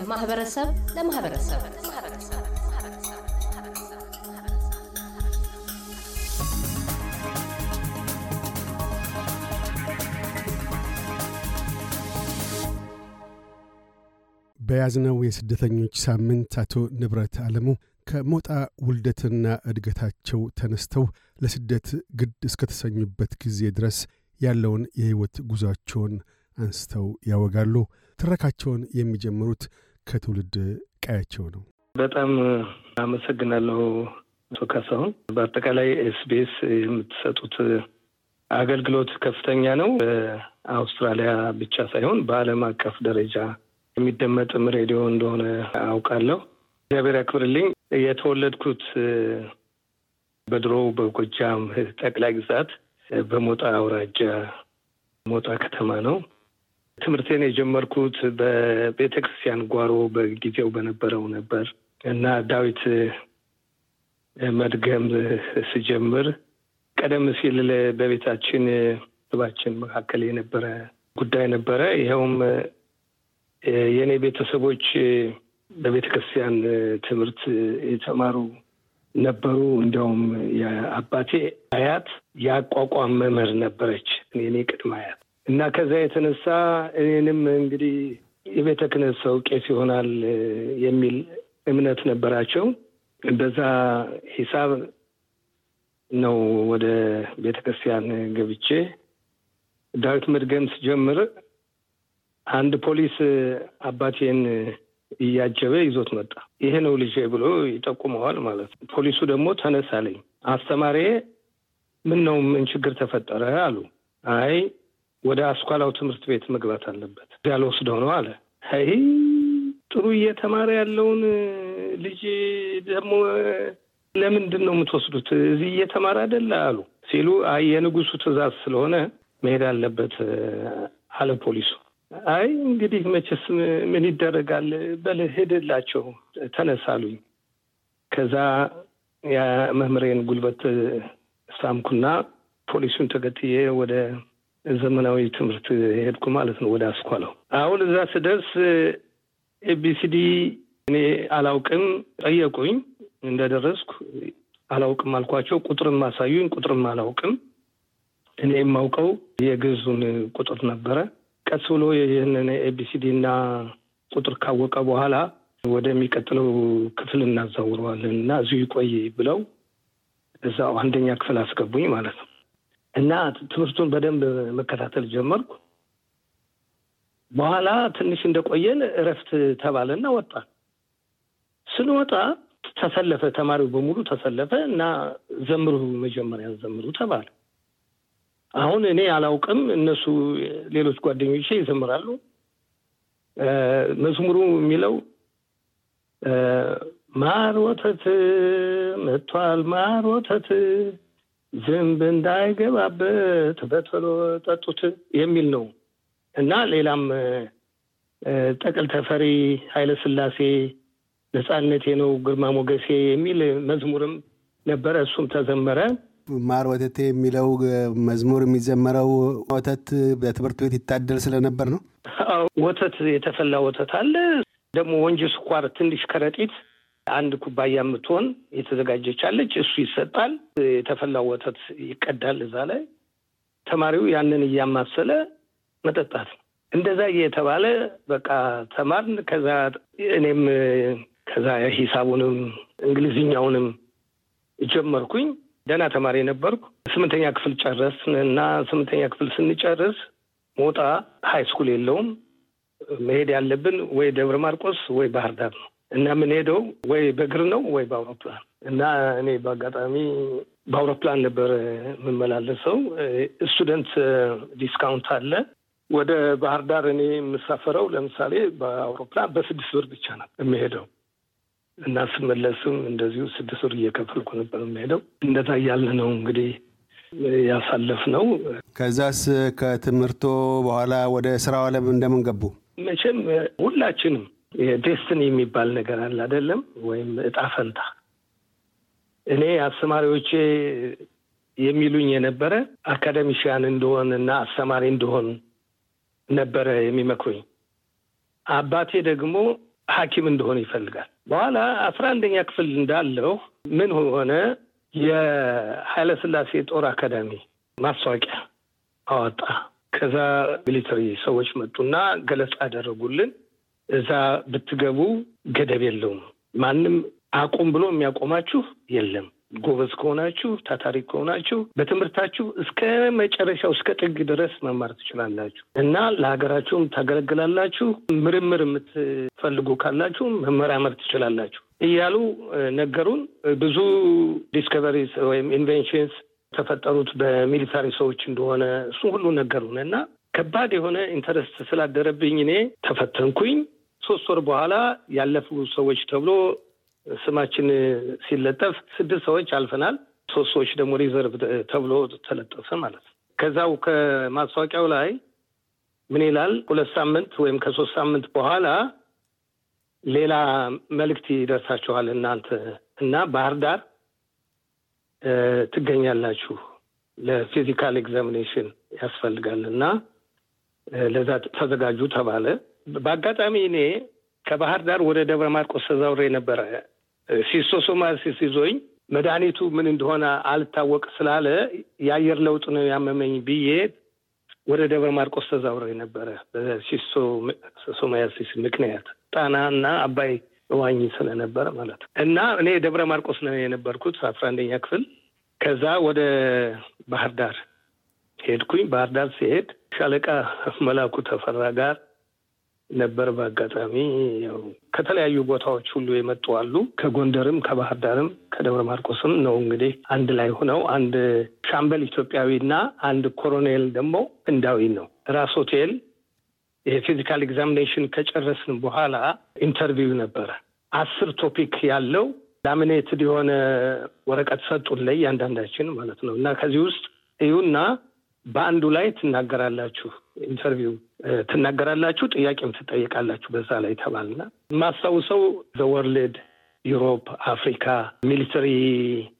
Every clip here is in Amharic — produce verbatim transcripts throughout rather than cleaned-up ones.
ከማህበረሰብ ለማህበረሰብ በያዝነው የስደተኞች ሳምንት አቶ ንብረት ዓለሙ ከሞጣ ውልደትና እድገታቸው ተነስተው ለስደት ግድ እስከተሰኙበት ጊዜ ድረስ ያለውን የህይወት ጉዟቸውን አንስተው ያወጋሉ። ትረካቸውን የሚጀምሩት ከትውልድ ቀያቸው ነው። በጣም አመሰግናለሁ ሶካሳው። በአጠቃላይ ኤስ ቢ ኤስ የምትሰጡት አገልግሎት ከፍተኛ ነው። በአውስትራሊያ ብቻ ሳይሆን በዓለም አቀፍ ደረጃ የሚደመጥ ሬዲዮ እንደሆነ አውቃለሁ። እግዚአብሔር ያክብርልኝ። የተወለድኩት በድሮው በጎጃም ጠቅላይ ግዛት በሞጣ አውራጃ ሞጣ ከተማ ነው። ትምህርቴን የጀመርኩት በቤተክርስቲያን ጓሮ በጊዜው በነበረው ነበር እና ዳዊት መድገም ሲጀምር ቀደም ሲል በቤታችን ጥባችን መካከለ የነበረ ጉዳይ ነበር። ይሄውም የኔ ቤተሰቦች በቤተክርስቲያን ትምህርት የተማሩ ነበሩ። እንደውም የአባቴ አያት ያቋቋም መምህር ነበረች የኔ ቅድመ አያት እና ከዛ የተነሳ እኔንም እንግዲህ የቤተክርስቲያን ሰው ቄስ ይሆናል የሚል እምነት ነበራቸው። እንደዛ ሂሳብ ነው ወደ ቤተክርስቲያን ገብቼ ዳዊት መድገምስ ጀምር አንድ ፖሊስ አባቴን ያጀበ ይዞት መጣ። ይሄ ነው ልጅ ብሎ ይጠቁመዋል ማለት ነው። ፖሊሱ ደግሞ ተነሳለኝ። አስተማሪ ምን ነው ምን ችግር ተፈጠረ አሉ። አይ ወደ አስኳላው ትምህርት ቤት መግባት አለበት ያልወስደው ነው አለ። አይ ጥሩ እየተማረ ያለውን ልጅ ደግሞ ለምንድነው የምትወስዱት? እዚህ እየተማረ አይደል አሉ። ሲሉ አይ የንጉሱ ትዕዛዝ ስለሆነ መሄድ አለበት አለ ፖሊሱ። አይ እንግዲህ መቼስ ምን ይደረጋል በልህድላቸው ተነሳሉኝ። ከዛ ያ መምህሬን ጉልበት ሳምኩና ፖሊሱን ተከትዬ ወደ ዘመናዊ ትምህርት ሄድኩ ማለት ነው፣ ወደ አስኳላው። አሁን እዛ ስደርስ ኤ ቢ ሲ ዲ እኔ አላውቅም ጠየቁኝ። እንደደረስኩ አላውቅም አልኳቸው። ቁጥርም አሳዩኝ። ቁጥርም አላውቅም። እኔ የማውቀው የግዙን ቁጥር ነበረ። ቀስ ብሎ የነነ ኤ ቢ ሲ ዲ እና ቁጥር ካወቀ በኋላ ወደሚቀጥለው ክፍል እናዛውራለንና እዚህ ቆይ ብለው እዛው አንደኛ ክፍል አስገቡኝ ማለት ነው። እና ትምህርቱን በደንብ መከታተል ጀመርኩ። በኋላ ትንሽ እንደቆየን እረፍት ተባለና ወጣ። ስንወጣ ተሰለፈ ተማሪው በሙሉ ተሰለፈ እና ዘምሩ መጀመሪያ ዘምሩ ተባለ። አሁን እኔ አላውቅም እነሱ ሌሎች ጓደኞቼ ይዘምራሉ። መዝሙሩ የሚለው ማር ወተት መቷል ማር ወተት ዝንብ እንዳይገባበት በቶሎ ጠጡት የሚል ነው እና ሌላም ጠቅል ተፈሪ ኃይለ ሥላሴ ነፃነቴ ነው ግርማ ሞገሴ የሚል መዝሙርም ነበረ። እሱም ተዘመረ። ማር ወተት የሚለው መዝሙር የሚዘመረው ወተት በትብርት ወተት ይታደል ስለነበር ነው። አዎ ወተት የተፈላ ወተት አለ። ደግሞ ወንጂ ስኳር ትንሽ ከረጢት አንድ ኩባያ ምትሆን የተዘጋጀች አለች። እሱ ይሰጣል። የተፈላ ወተት ይቀዳል። እዛ ላይ ተማሪው ያንን ያማሰለ መጠጣት እንደዛ እየተባለ በቃ ተማርን። ከዛ እኔም ከዛ ሂሳቡንም እንግሊዝኛውንም ጀመርኩኝ። ደና ተማሪ ነበርኩ። ስምንተኛ ክፍል ጨረስንና ስምንተኛ ክፍል ስንጨርስ ሞጣ ሃይስኩል የለውም። መሄድ ያለብን ወይ ደብረ ማርቆስ ወይ ባህር ዳር ነው እና ምን ሄደው ወይ በእግር ነው ወይ በአውሮፕላን እና እኔ በአጋጣሚ በአውሮፕላን ነበር መመላለሰው። ስቱደንት ዲስካውንት አለ። ወደ ባህር ዳር እኔ የምሳፈረው ለምሳሌ በአውሮፕላን በስድስት ብር ብቻ ነው የሚሄደው እና ስመለስም እንደዚሁ ስድስት ወር እየከፈልኩ ነበር የምሄደው። እንደዛ ያለ ነው እንግዲህ ያሳለፍነው። ከዛስ ከትምህርቶ በኋላ ወደ ስራው ዓለም እንደምን ገቡ? መቼም ሁላችንም የዴስቲኒ የሚባል ነገር አለ አይደለም ወይም እጣ ፈንታ። እኔ አስተማሪዎቼ የሚሉኝ የነበረ አካዳሚሽያን እንደሆነና አስተማሪ እንደሆነ ነበር የሚመክሩኝ። አባቴ ደግሞ ሐኪም እንደሆነ ይፈልጋል። በኋላ አስራ አንደኛ ክፍል እንዳለው ምን ሆነ የኃይለ ሥላሴ ጦር አካዳሚ ማስታወቂያ አወጣ። ከዛ ሚሊተሪ ሰዎች መጡና ገለጻ አደረጉልን። እዛ ብትገቡ ገደብ የለውም፣ ማንም አቁም ብሎ የሚያቆማችሁ የለም። ጎበዝ ከሆናችሁ፣ ታታሪ ከሆናችሁ በትምህርታችሁ እስከ መጨረሻው እስከ ጥግ ድረስ መማር ትችላላችሁ እና ለሀገራችሁም ታገለግላላችሁ። ምርምር የምትፈልጉ ካላችሁ መመራመር ትችላላችሁ እያሉ ነገሩን። ብዙ ዲስከቨሪስ ወይም ኢንቨንሽንስ ተፈጠሩት በሚሊታሪ ሰዎች እንደሆነ እሱ ሁሉ ነገሩን እና ከባድ የሆነ ኢንተረስት ስላደረብኝ እኔ ተፈተንኩኝ። ሶስት ወር በኋላ ያለፉ ሰዎች ተብሎ ስማችን ሲለጠፍ ስድስት ሰዎች አልፈናል። ሶስት ሰዎች ደግሞ ሪዘርቭ ተብሎ ተለጠፈ ማለት ነው። ከዛው ከማስታወቂያው ላይ ምን ይላል? ሁለት ሳምንት ወይም ከሶስት ሳምንት በኋላ ሌላ መልእክት ይደርሳችኋል እናንተ እና ባህር ዳር ትገኛላችሁ፣ ለፊዚካል ኤግዛሚኔሽን ያስፈልጋልና ለዛ ተዘጋጁ ተባለ። በአጋጣሚ እኔ ከባህር ዳር ወደ ደብረ ማርቆስ ተዛውሬ ነበር። ሲስቶሶማሲስ ይዞኝ መድኃኒቱ ምን እንደሆነ አልታወቅ ስላለ ያየር ለውጥ ነው ያመመኝ ብዬ ወደ ደብረ ማርቆስ ተዛውሬ ነበር። በሲስቶሶማሲስ ምክንያት ጣናና አባይ ዋኝ ስለነበረ ማለት ነው። እና እኔ ደብረ ማርቆስ ነው የነበርኩት አስራ አንደኛ ክፍል። ከዛ ወደ ባህር ዳር ሄድኩኝ። ባህር ዳር ሲሄድ ሻለቃ መላኩ ተፈራ ጋር ነበር በአጋጣሚ። ያው ከተለያዩ ቦታዎች ሁሉ የመጡ አሉ፣ ከጎንደርም ከባህር ዳርም ከደብረ ማርቆስም ነው እንግዲህ አንድ ላይ ሆነው። አንድ ሻምበል ኢትዮጵያዊና አንድ ኮሎኔል ደግሞ ህንዳዊ ነው። ራስ ሆቴል የፊዚካል ኤግዛሚኔሽን ከጨረስን በኋላ ኢንተርቪው ነበር። አስር ቶፒክ ያለው ላሚኔትድ የሆነ ወረቀት ሰጡን ላይ አንዳንዳችን ማለት ነው። እና ከዚህ ውስጥ እዩና በአንዱ ላይ ትናገራላችሁ፣ ኢንተርቪው ትናገራላችሁ፣ ጥያቄም ትጠየቃላችሁ በዛ ላይ ተባልና ማሳውሰው ዘወርልድ ዩሮፕ አፍሪካ ሚሊተሪ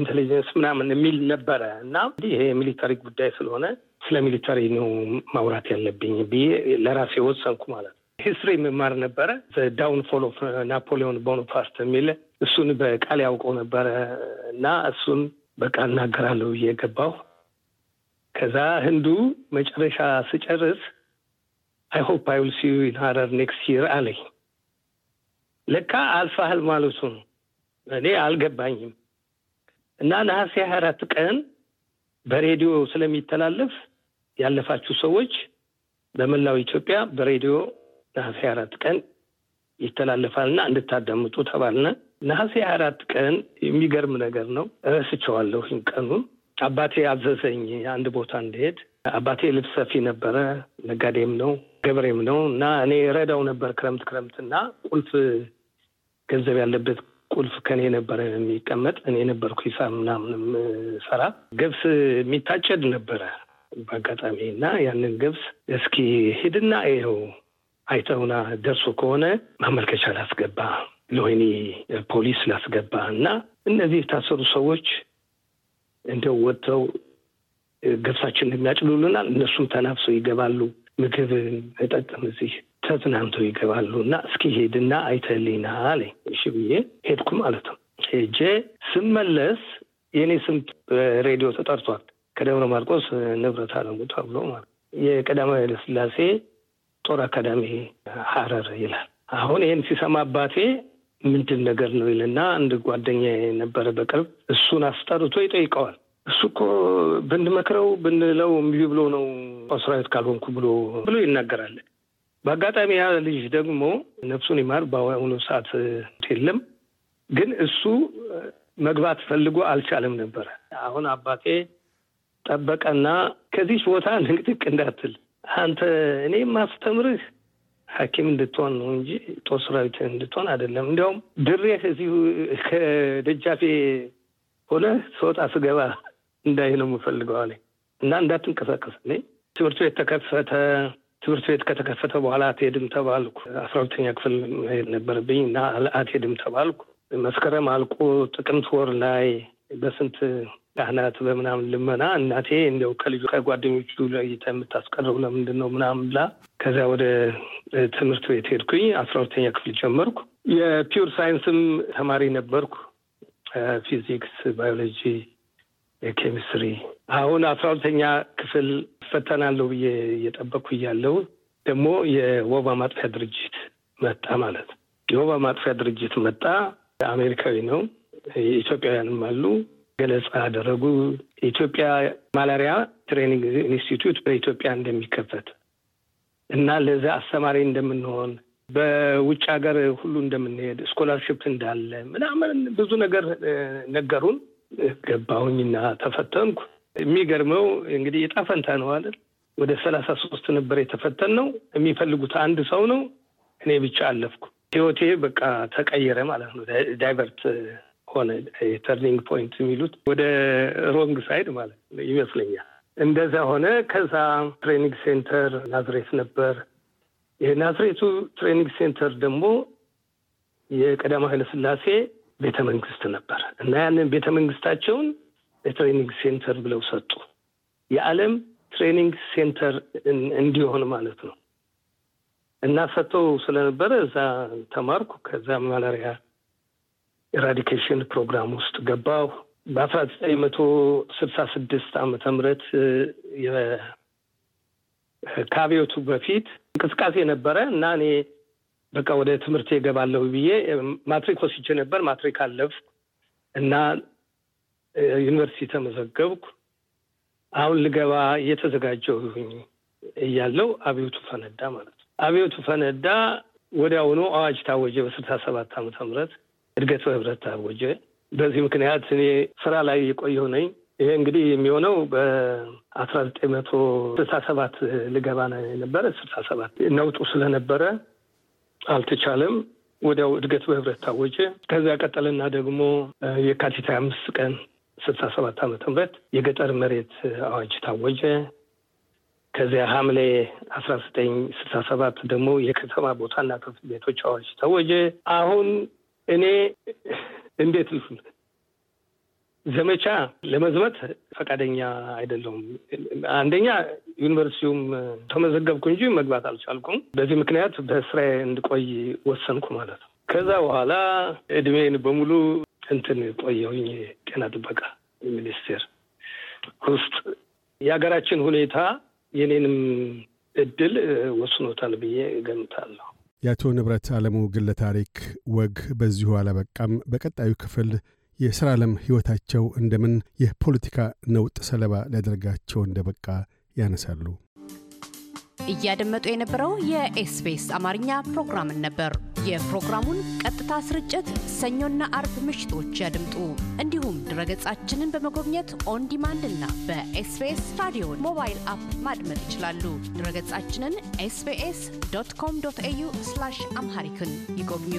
ኢንተለጀንስ ምናምን የሚል ነበረ። እና ይሄ ሚሊተሪ ጉዳይ ስለሆነ ስለ ሚሊተሪ ነው ማውራት ያለብኝ ብዬ ለራሴ ወሰንኩ ማለት ነው። ሂስትሪ መማር ነበረ። ዳውንፎል ኦፍ ናፖሊዮን ቦናፓርት የሚል እሱን በቃል ያውቀው ነበረ እና እሱን በቃ እናገራለሁ እየገባው። ከዛ ህንዱ መጨረሻ ሲጨርስ I hope I will see you in Harar next year አለኝ። ለካ አልፋህል ማለቱ እኔ አልገባኝም። እና ነሐሴ አራት ቀን በሬዲዮ ስለሚተላለፍ ያለፋችሁ ሰዎች በመላው ኢትዮጵያ በሬዲዮ ነሐሴ አራት ቀን ይተላለፋልና እንድታዳምጡ ተባልና ነሐሴ አራት ቀን የሚገርም ነገር ነው። እረስቸዋለሁ ቀኑን። አባቴ አዘዘኝ አንድ ቦታ እንድሄድ። አባቴ ልብስ ሰፊ ነበረ፣ ነጋዴም ነው ገበሬም ነው እና እኔ ረዳው ነበር ክረምት ክረምትና ቁልፍ ገንዘብ ያለበት ቁልፍ ከኔ ነበር የሚቀመጥ። እኔ ነበርኩ ሂሳብ ምናምን ሰራ። ገብስ የሚታጨድ ነበረ በአጋጣሚና ያንን ገብስ እስኪ ሄድና ይሄው አይተውና ደርሶ ከሆነ ማመልከቻ ላስገባ ለወይኒ ፖሊስ ላስገባ እና እነዚህ የታሰሩ ሰዎች እንደው ወጥተው ገብሳችን የሚያጭሉልናል፣ እነሱም ተናፍሰው ይገባሉ፣ ምግብ እጠጥም እዚህ ተዝናንተው ይገባሉና እስኪ ሄድና አይተህልኝና አለኝ። እሺ ብዬ ሄድኩ ማለት ነው። ሄጄ ስመለስ የኔ ስም ሬዲዮ ተጠርቷል። ከደብረ ማርቆስ ንብረት ዓለሙ ተብሎ ማለት የቀዳማዊ ኃይለ ሥላሴ ጦር አካዳሚ ሐረር ይላል። አሁን ይሄን ሲሰማ አባቴ ምንድን ነገር ነው ይልና አንድ ጓደኛ ነበረ በቅርብ እሱን አስጠርቶ ይጠይቀዋል። እሱኮ ብንመክረው ብንለው እምቢ ብሎ ነው አስራየት ካልሆንኩ ብሎ ብሎ ይናገራል። በአጋጣሚ ያ ልጅ ደግሞ ነፍሱን ይማር በአሁኑ ሰዓት የለም፣ ግን እሱ መግባት ፈልጎ አልቻለም ነበር። አሁን አባቴ ጠበቀና ከዚህ ቦታ ንቅጥቅ እንዳትል አንተ እኔ ማስተምርህ ሐኪም እንድትሆን ነው እንጂ ጦር ሰራዊት እንድትሆን አይደለም። እንደውም ድሬህ እዚህ ከደጃፌ ሆነ ሶጣ ስገባ እንዳይ ነው የምፈልገው አለኝ እና እንዳትንቀሳቀስ ነኝ። ትምህርት ቤት ተከፈተ። ትምህርት ቤት ከተከፈተ በኋላ አትሄድም ተባልኩ። አስራ ሁለተኛ ክፍል ነበርብኝ እና አትሄድም ተባልኩ። መስከረም አልቆ ጥቅምት ወር ላይ በስንት ካህናት በመናም ልመና እናቴ እንደው ከልጅ ከጓደኞቹ ላይ የምታስቀረው ለምንድን ነው ምናምን ብላ ከዛ ወደ ትምህርት ቤት ሄድኩኝ። አስራ ሁለተኛ ክፍል ጀመርኩ። የፒዩር ሳይንስም ተማሪ ነበርኩ። ፊዚክስ፣ ባዮሎጂ፣ ኬሚስትሪ። አሁን አስራ ሁለተኛ ክፍል ፈተናለሁ እየጠበቅኩ ያለው ደሞ የወባ ማጥፊያ ድርጅት መጣ ማለት ነው። የወባ ማጥፊያ ድርጅት መጣ። አሜሪካዊ ነው፣ ኢትዮጵያውያንም አሉ። ገለጻ አደረጉ። ኢትዮጵያ ማላሪያ ትሬኒንግ ኢንስቲትዩት በኢትዮጵያ እንደሚከፈት እና ለዛ አስተማሪ እንደምንሆን በውጭ ሀገር ሁሉ እንደምንሄድ ስኮላርሺፕ እንዳለ ምናምን ብዙ ነገር ነገሩን። ገባሁኝና ተፈተንኩ። የሚገርመው እንግዲህ የጣፈንታ ነው አይደል? ወደ ሰላሳ ሶስት ነበር የተፈተነው። የሚፈልጉት አንድ ሰው ነው፣ እኔ ብቻ አለፍኩ። ህይወቴ በቃ ተቀየረ ማለት ነው። ዳይቨርት ሆነ፣ ተርኒንግ ፖይንት የሚሉት ወደ ሮንግ ሳይድ ማለት ነው ይመስለኛል። እንደዛ ሆነ። ከዛ ትሬኒንግ ሴንተር ናዝሬት ነበር። የናዝሬቱ ትሬኒንግ ሴንተር ደግሞ የቀዳማዊ ኃይለ ሥላሴ ቤተ መንግስት ነበር እና ያንን ቤተ መንግስታቸውን ትሬኒንግ ሴንተር ብለው ሰጡ። የዓለም ትሬኒንግ ሴንተር እንዲሆን ማለት ነው። እና ሰጥተው ስለነበረ እዛ ተማርኩ። ከዛ ማላሪያ ኢራዲኬሽን ፕሮግራም ውስጥ ገባሁ። በአስራ ዘጠኝ መቶ ስልሳ ስድስት ዓመተ ምህረት የካቢዮቱ በፊት እንቅስቃሴ ነበረ እና እኔ በቃ ወደ ትምህርት እገባለሁ ብዬ ማትሪክ ወስጄ ነበር። ማትሪክ አለፍኩ እና ዩኒቨርሲቲ ተመዘገብኩ። አሁን ልገባ እየተዘጋጀሁኝ እያለሁ አብዮቱ ፈነዳ ማለት ነው። አብዮቱ ፈነዳ። ወዲያውኑ አዋጅ ታወጀ። በስልሳ ሰባት ዓመተ ምህረት እድገት በህብረት ታወጀ። በዚህ ምክንያት እኔ ስራ ላይ የቆየሁ ነኝ። ይሄ እንግዲህ የሚሆነው በአስራ ዘጠኝ መቶ ስልሳ ሰባት ልገባ ነው የነበረ። ስልሳ ሰባት ነውጡ ስለነበረ አልተቻለም። ወዲያው እድገት በህብረት ታወጀ። ከዛ ቀጠልና ደግሞ የካቲት አምስት ቀን ስልሳ ሰባት ዓመተ ምህረት የገጠር መሬት አዋጅ ታወጀ። ከዚያ ሐምሌ አስራ ዘጠኝ ስልሳ ሰባት ደግሞ የከተማ ቦታና ክፍት ቤቶች አዋጅ ታወጀ። አሁን እኔ እንዴት ልሁን? ዘመቻ ለመዝመት ፈቃደኛ አይደለም። አንደኛ ዩኒቨርሲቲውም ተመዘገብኩ እንጂ መግባት አልቻልኩም። በዚህ ምክንያት በእስራኤል እንድቆይ ወሰንኩ ማለት ነው። ከዛ በኋላ እድሜን በሙሉ እንትን ቆየሁኝ። ጤና ጥበቃ ሚኒስቴር ውስጥ የሀገራችን ሁኔታ የኔንም እድል ወስኖታል ብዬ ገምታለሁ። የአቶ ንብረት ዓለሙ ግለ ታሪክ ወግ በዚሁ አላበቃም። በቀጣዩ ክፍል የሥራ ዓለም ሕይወታቸው እንደምን የፖለቲካ ነውጥ ሰለባ ሊያደርጋቸው እንደበቃ ያነሳሉ። እያደመጡ የነበረው የኤስቢኤስ አማርኛ ፕሮግራምን ነበር። የፕሮግራሙን ቀጥታ ስርጭት ሰኞና አርብ ምሽቶች ያድምጡ። እንዲሁም ድረገጻችንን በመጎብኘት ኦን ዲማንድ እና በኤስቢኤስ ራዲዮ ሞባይል አፕ ማድመጥ ይችላሉ። ድረገጻችንን ኤስቢኤስ ዶት ኮም ዶት ኤዩ ስላሽ አምሃሪክን ይጎብኙ።